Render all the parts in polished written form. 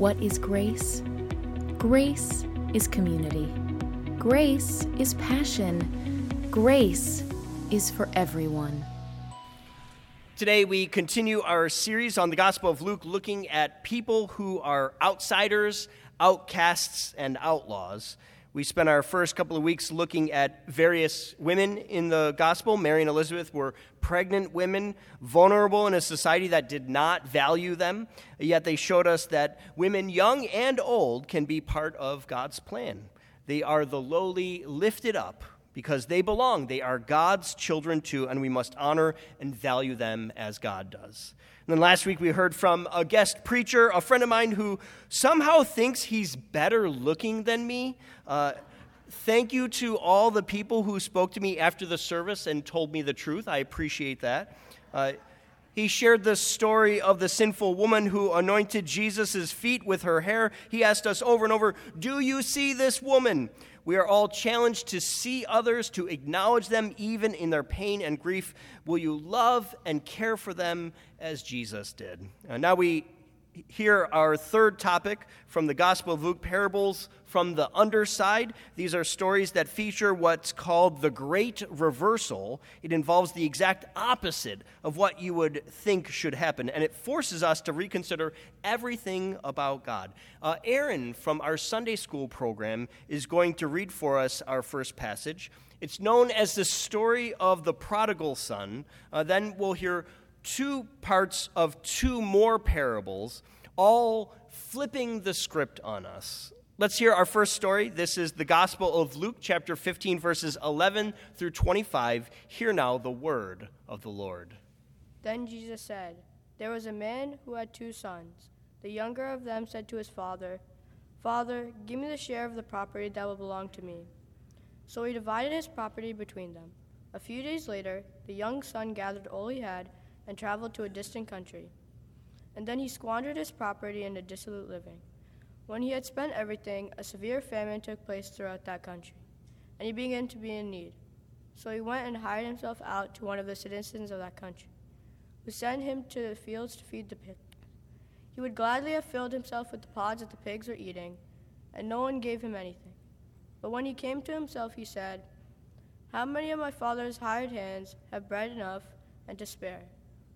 What is grace? Grace is community. Grace is passion. Grace is for everyone. Today we continue our series on the Gospel of Luke, looking at people who are outsiders, outcasts, and outlaws. We spent our first couple of weeks looking at various women in the gospel. Mary and Elizabeth were pregnant women, vulnerable in a society that did not value them, yet they showed us that women, young and old, can be part of God's plan. They are the lowly lifted up because they belong. They are God's children too, and we must honor and value them as God does. And then last week we heard from a guest preacher, a friend of mine who somehow thinks he's better looking than me. Thank you to all the people who spoke to me after the service and told me the truth. I appreciate that. He shared the story of the sinful woman who anointed Jesus' feet with her hair. He asked us over and over, "Do you see this woman?" We are all challenged to see others, to acknowledge them even in their pain and grief. Will you love and care for them as Jesus did? Now we hear our third topic from the Gospel of Luke, parables from the underside. These are stories that feature what's called the great reversal. It involves the exact opposite of what you would think should happen, and it forces us to reconsider everything about God. Aaron from our Sunday school program is going to read for us our first passage. It's known as the story of the prodigal son. Then we'll hear two parts of two more parables, all flipping the script on us. Let's hear our first story. This is the Gospel of Luke, chapter 15, verses 11 through 25. Hear now the word of the Lord. Then Jesus said, "There was a man who had two sons. The younger of them said to his father, 'Father, give me the share of the property that will belong to me.' So he divided his property between them. A few days later, the young son gathered all he had and traveled to a distant country. And then he squandered his property in a dissolute living. When he had spent everything, a severe famine took place throughout that country, and he began to be in need. So he went and hired himself out to one of the citizens of that country, who sent him to the fields to feed the pigs. He would gladly have filled himself with the pods that the pigs were eating, and no one gave him anything. But when he came to himself, he said, 'How many of my father's hired hands have bread enough and to spare?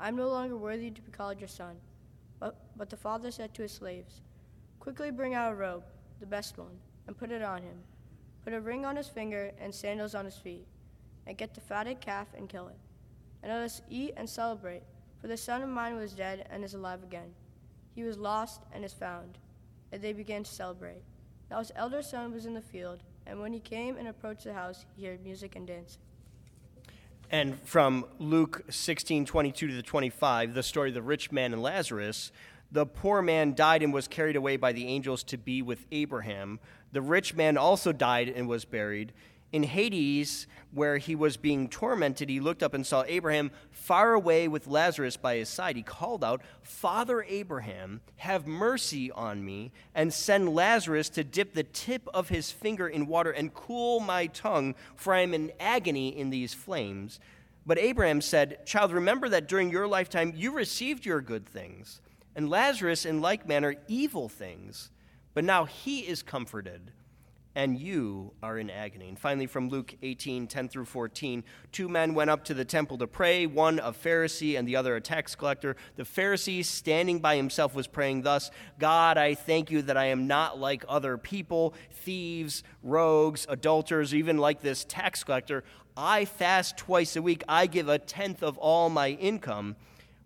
I am no longer worthy to be called your son.' But the father said to his slaves, 'Quickly bring out a robe, the best one, and put it on him. Put a ring on his finger and sandals on his feet, and get the fatted calf and kill it. And let us eat and celebrate, for the son of mine was dead and is alive again. He was lost and is found.' And they began to celebrate. Now his elder son was in the field, and when he came and approached the house, he heard music and dancing." And from Luke 16:22 to the 25, the story of the rich man and Lazarus. "The poor man died and was carried away by the angels to be with Abraham. The rich man also died and was buried. In Hades, where he was being tormented, he looked up and saw Abraham far away with Lazarus by his side. He called out, 'Father Abraham, have mercy on me, and send Lazarus to dip the tip of his finger in water and cool my tongue, for I am in agony in these flames.' But Abraham said, 'Child, remember that during your lifetime you received your good things, and Lazarus in like manner evil things. But now he is comforted, and you are in agony.'" And finally, from Luke 18:10 through 14, "Two men went up to the temple to pray, one a Pharisee and the other a tax collector. The Pharisee, standing by himself, was praying thus, 'God, I thank you that I am not like other people, thieves, rogues, adulterers, even like this tax collector. I fast twice a week. I give a tenth of all my income.'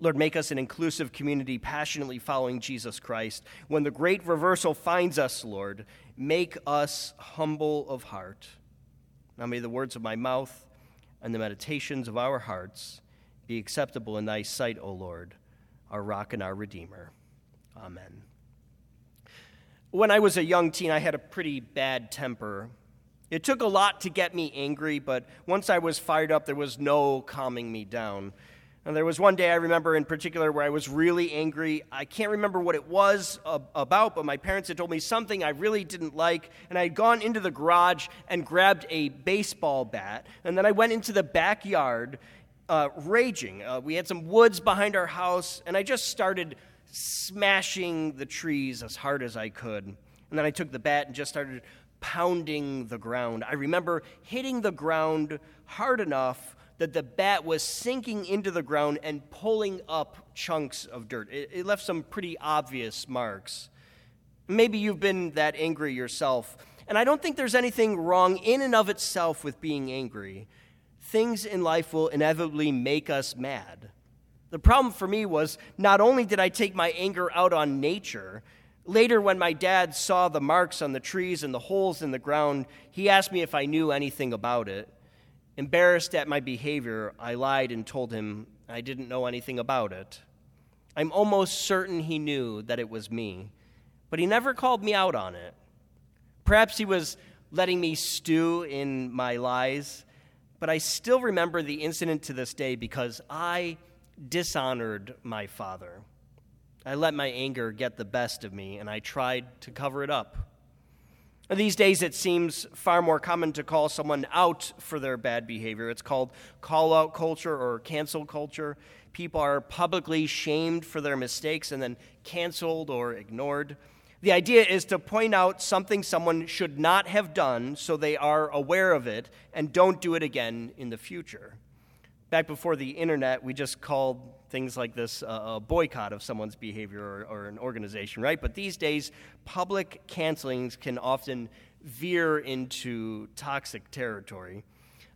Lord, make us an inclusive community passionately following Jesus Christ. When the great reversal finds us, Lord, make us humble of heart. Now may the words of my mouth and the meditations of our hearts be acceptable in thy sight, O Lord, our rock and our redeemer. Amen. When I was a young teen, I had a pretty bad temper. It took a lot to get me angry, but once I was fired up, there was no calming me down. And there was one day I remember in particular where I was really angry. I can't remember what it was about, but my parents had told me something I really didn't like, and I had gone into the garage and grabbed a baseball bat, and then I went into the backyard raging. We had some woods behind our house, and I just started smashing the trees as hard as I could. And then I took the bat and just started pounding the ground. I remember hitting the ground hard enough that the bat was sinking into the ground and pulling up chunks of dirt. It left some pretty obvious marks. Maybe you've been that angry yourself. And I don't think there's anything wrong in and of itself with being angry. Things in life will inevitably make us mad. The problem for me was not only did I take my anger out on nature, later when my dad saw the marks on the trees and the holes in the ground, he asked me if I knew anything about it. Embarrassed at my behavior, I lied and told him I didn't know anything about it. I'm almost certain he knew that it was me, but he never called me out on it. Perhaps he was letting me stew in my lies, but I still remember the incident to this day because I dishonored my father. I let my anger get the best of me, and I tried to cover it up. These days, it seems far more common to call someone out for their bad behavior. It's called call-out culture or cancel culture. People are publicly shamed for their mistakes and then canceled or ignored. The idea is to point out something someone should not have done so they are aware of it and don't do it again in the future. Back before the internet, we just called things like this a boycott of someone's behavior or an organization, right? But these days, public cancelings can often veer into toxic territory.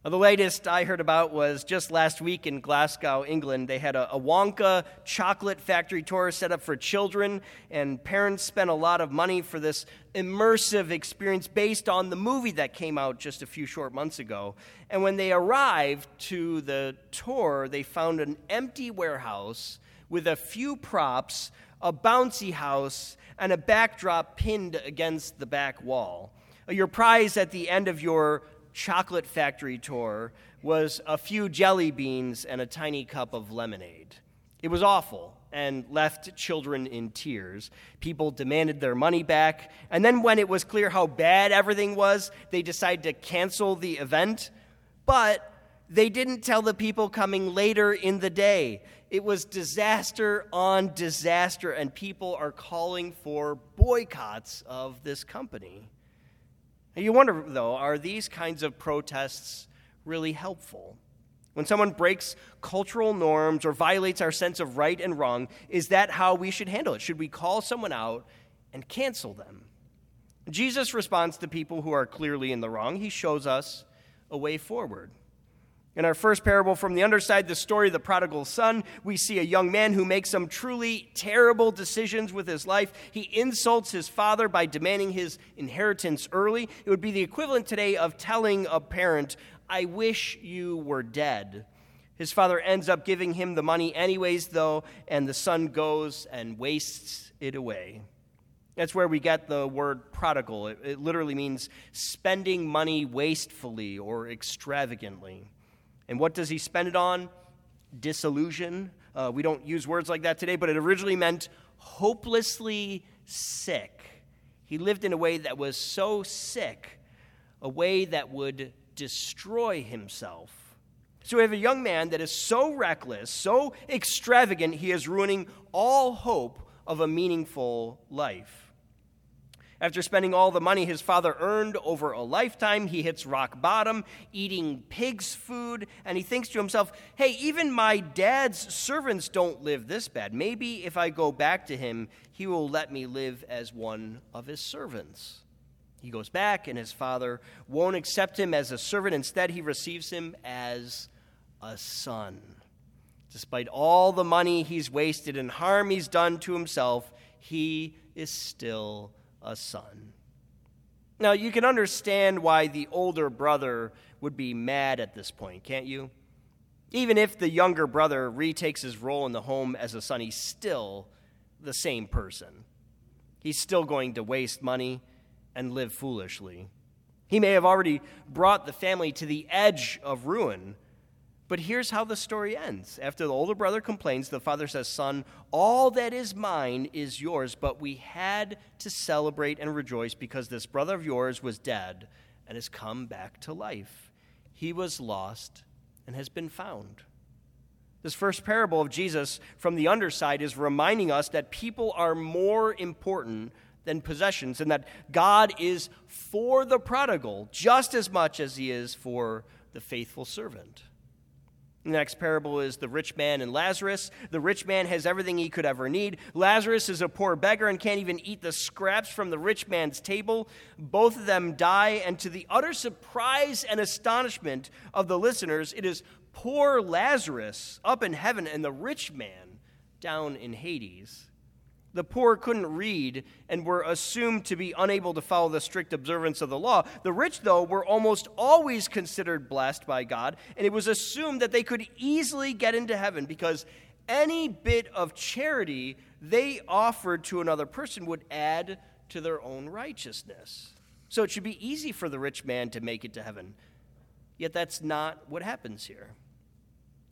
The latest I heard about was just last week in Glasgow, England. They had a Wonka chocolate factory tour set up for children, and parents spent a lot of money for this immersive experience based on the movie that came out just a few short months ago. And when they arrived to the tour, they found an empty warehouse with a few props, a bouncy house, and a backdrop pinned against the back wall. Your prize at the end of your chocolate factory tour was a few jelly beans and a tiny cup of lemonade. It was awful and left children in tears. People demanded their money back, and then when it was clear how bad everything was, they decided to cancel the event, but they didn't tell the people coming later in the day. It was disaster on disaster, and people are calling for boycotts of this company. You wonder, though, are these kinds of protests really helpful? When someone breaks cultural norms or violates our sense of right and wrong, is that how we should handle it? Should we call someone out and cancel them? Jesus responds to people who are clearly in the wrong. He shows us a way forward. In our first parable from the underside, the story of the prodigal son, we see a young man who makes some truly terrible decisions with his life. He insults his father by demanding his inheritance early. It would be the equivalent today of telling a parent, "I wish you were dead." His father ends up giving him the money anyways, though, and the son goes and wastes it away. That's where we get the word prodigal. It literally means spending money wastefully or extravagantly. And what does he spend it on? Disillusion. We don't use words like that today, but it originally meant hopelessly sick. He lived in a way that was so sick, a way that would destroy himself. So we have a young man that is so reckless, so extravagant, he is ruining all hope of a meaningful life. After spending all the money his father earned over a lifetime, he hits rock bottom, eating pig's food, and he thinks to himself, hey, even my dad's servants don't live this bad. Maybe if I go back to him, he will let me live as one of his servants. He goes back, and his father won't accept him as a servant. Instead, he receives him as a son. Despite all the money he's wasted and harm he's done to himself, he is still a son. Now, you can understand why the older brother would be mad at this point, can't you? Even if the younger brother retakes his role in the home as a son, he's still the same person. He's still going to waste money and live foolishly. He may have already brought the family to the edge of ruin, but here's how the story ends. After the older brother complains, the father says, "Son, all that is mine is yours, but we had to celebrate and rejoice because this brother of yours was dead and has come back to life. He was lost and has been found." This first parable of Jesus from the underside is reminding us that people are more important than possessions, and that God is for the prodigal just as much as he is for the faithful servant. The next parable is the rich man and Lazarus. The rich man has everything he could ever need. Lazarus is a poor beggar and can't even eat the scraps from the rich man's table. Both of them die, and to the utter surprise and astonishment of the listeners, it is poor Lazarus up in heaven and the rich man down in Hades. The poor couldn't read and were assumed to be unable to follow the strict observance of the law. The rich, though, were almost always considered blessed by God, and it was assumed that they could easily get into heaven because any bit of charity they offered to another person would add to their own righteousness. So it should be easy for the rich man to make it to heaven. Yet that's not what happens here.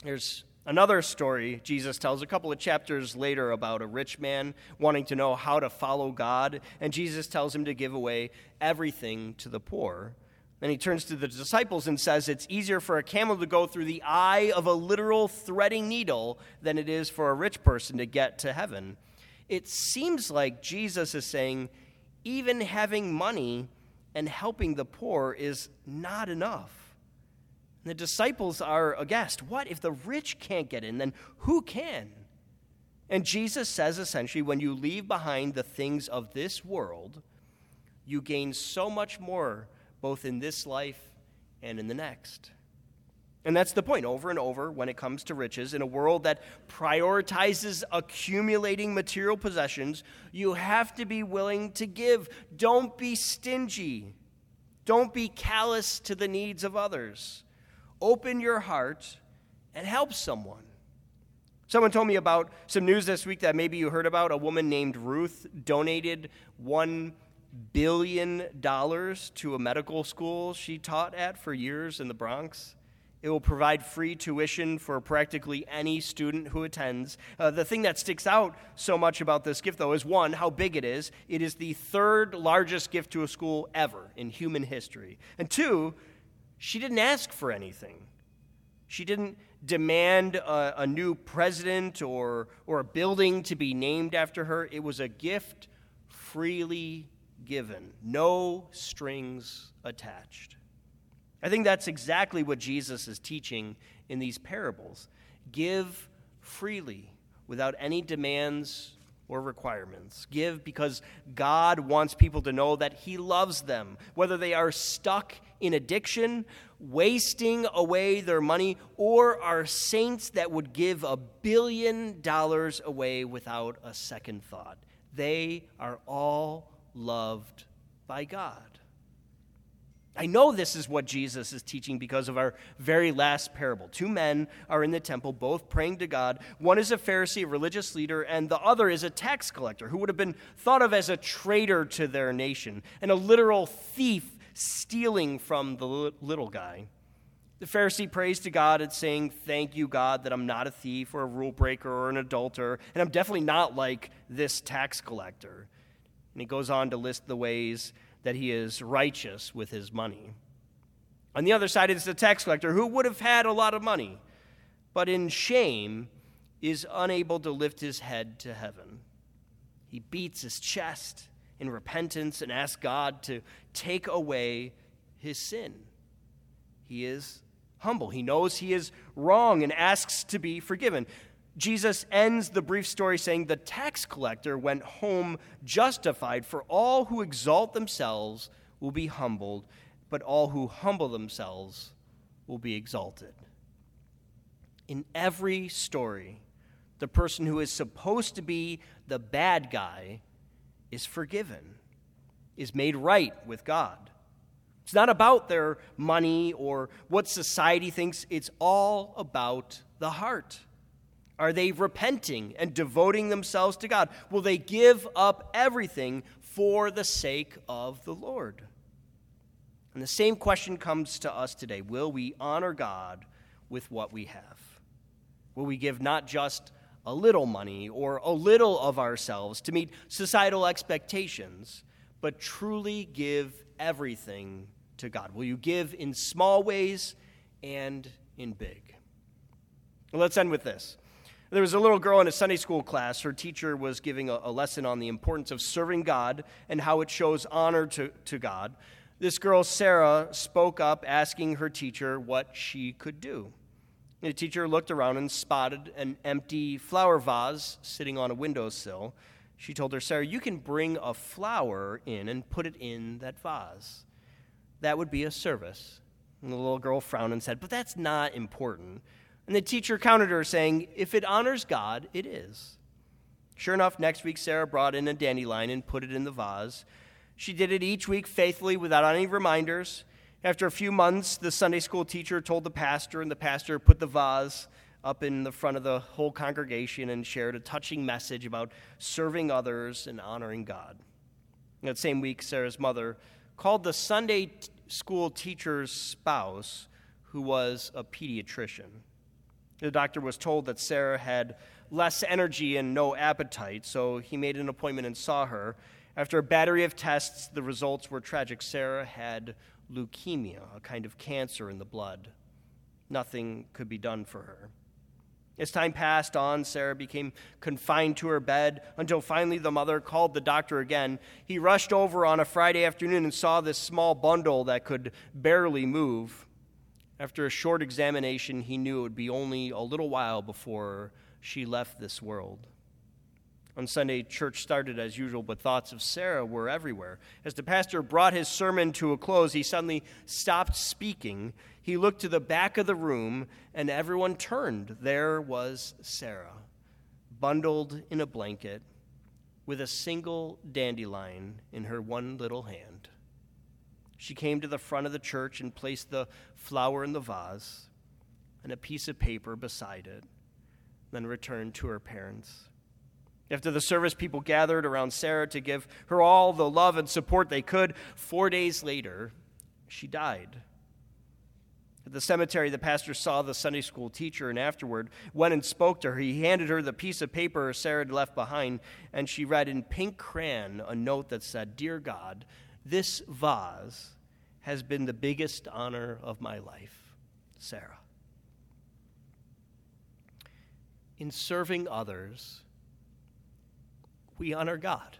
There's another story Jesus tells a couple of chapters later about a rich man wanting to know how to follow God, and Jesus tells him to give away everything to the poor. Then he turns to the disciples and says, it's easier for a camel to go through the eye of a literal threading needle than it is for a rich person to get to heaven. It seems like Jesus is saying, even having money and helping the poor is not enough. The disciples are aghast. What if the rich can't get in? Then who can? And Jesus says essentially, when you leave behind the things of this world, you gain so much more both in this life and in the next. And that's the point over and over when it comes to riches. In a world that prioritizes accumulating material possessions, you have to be willing to give. Don't be stingy. Don't be callous to the needs of others. Open your heart and help someone. Someone told me about some news this week that maybe you heard about. A woman named Ruth donated $1 billion to a medical school she taught at for years in the Bronx. It will provide free tuition for practically any student who attends. The thing that sticks out so much about this gift, though, is one, how big it is. It is the third largest gift to a school ever in human history. And two, she didn't ask for anything. She didn't demand a new president or a building to be named after her. It was a gift freely given, no strings attached. I think that's exactly what Jesus is teaching in these parables. Give freely, without any demands or requirements. Give because God wants people to know that he loves them, whether they are stuck in addiction, wasting away their money, or are saints that would give $1 billion away without a second thought. They are all loved by God. I know this is what Jesus is teaching because of our very last parable. Two men are in the temple, both praying to God. One is a Pharisee, a religious leader, and the other is a tax collector who would have been thought of as a traitor to their nation and a literal thief stealing from the little guy. The Pharisee prays to God and saying, "Thank you, God, that I'm not a thief or a rule breaker or an adulterer, and I'm definitely not like this tax collector." And he goes on to list the ways that he is righteous with his money. On the other side is the tax collector who would have had a lot of money, but in shame is unable to lift his head to heaven. He beats his chest. in repentance and ask God to take away his sin. He is humble. He knows he is wrong and asks to be forgiven. Jesus ends the brief story saying, "The tax collector went home justified, for all who exalt themselves will be humbled, but all who humble themselves will be exalted." In every story, the person who is supposed to be the bad guy is forgiven, is made right with God. It's not about their money or what society thinks. It's all about the heart. Are they repenting and devoting themselves to God? Will they give up everything for the sake of the Lord? And the same question comes to us today. Will we honor God with what we have? Will we give not just a little money or a little of ourselves to meet societal expectations, but truly give everything to God? Will you give in small ways and in big? Well, let's end with this. There was a little girl in a Sunday school class. Her teacher was giving a lesson on the importance of serving God and how it shows honor to God. This girl, Sarah, spoke up asking her teacher what she could do. The teacher looked around and spotted an empty flower vase sitting on a windowsill. She told her, "Sarah, you can bring a flower in and put it in that vase. That would be a service." And the little girl frowned and said, "But that's not important." And the teacher countered her, saying, "If it honors God, it is." Sure enough, next week, Sarah brought in a dandelion and put it in the vase. She did it each week faithfully without any reminders. After a few months, the Sunday school teacher told the pastor, and the pastor put the vase up in the front of the whole congregation and shared a touching message about serving others and honoring God. And that same week, Sarah's mother called the Sunday school teacher's spouse, who was a pediatrician. The doctor was told that Sarah had less energy and no appetite, so he made an appointment and saw her. After a battery of tests, the results were tragic. Sarah had leukemia, a kind of cancer in the blood. Nothing could be done for her. As time passed on, Sarah became confined to her bed until finally the mother called the doctor again. He rushed over on a Friday afternoon and saw this small bundle that could barely move. After a short examination, he knew it would be only a little while before she left this world. On Sunday, church started as usual, but thoughts of Sarah were everywhere. As the pastor brought his sermon to a close, he suddenly stopped speaking. He looked to the back of the room, and everyone turned. There was Sarah, bundled in a blanket, with a single dandelion in her one little hand. She came to the front of the church and placed the flower in the vase and a piece of paper beside it, then returned to her parents. After the service, people gathered around Sarah to give her all the love and support they could. 4 days later, she died. At the cemetery, the pastor saw the Sunday school teacher and afterward went and spoke to her. He handed her the piece of paper Sarah had left behind, and she read in pink crayon a note that said, "Dear God, this vase has been the biggest honor of my life, Sarah." In serving others, we honor God.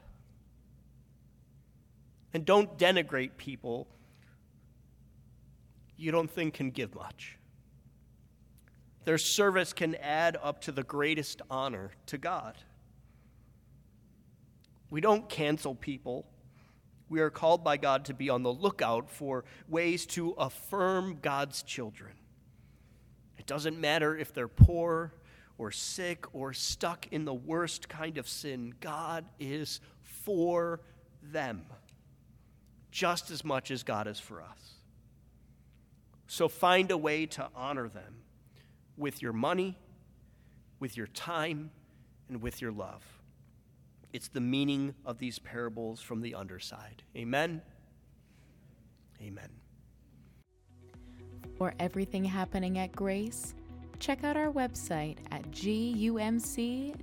And don't denigrate people you don't think can give much. Their service can add up to the greatest honor to God. We don't cancel people. We are called by God to be on the lookout for ways to affirm God's children. It doesn't matter if they're poor or sick or stuck in the worst kind of sin. God is for them just as much as God is for us. So find a way to honor them with your money, with your time, and with your love. It's the meaning of these parables from the underside. Amen. Amen. For everything happening at Grace, check out our website at gumc.org.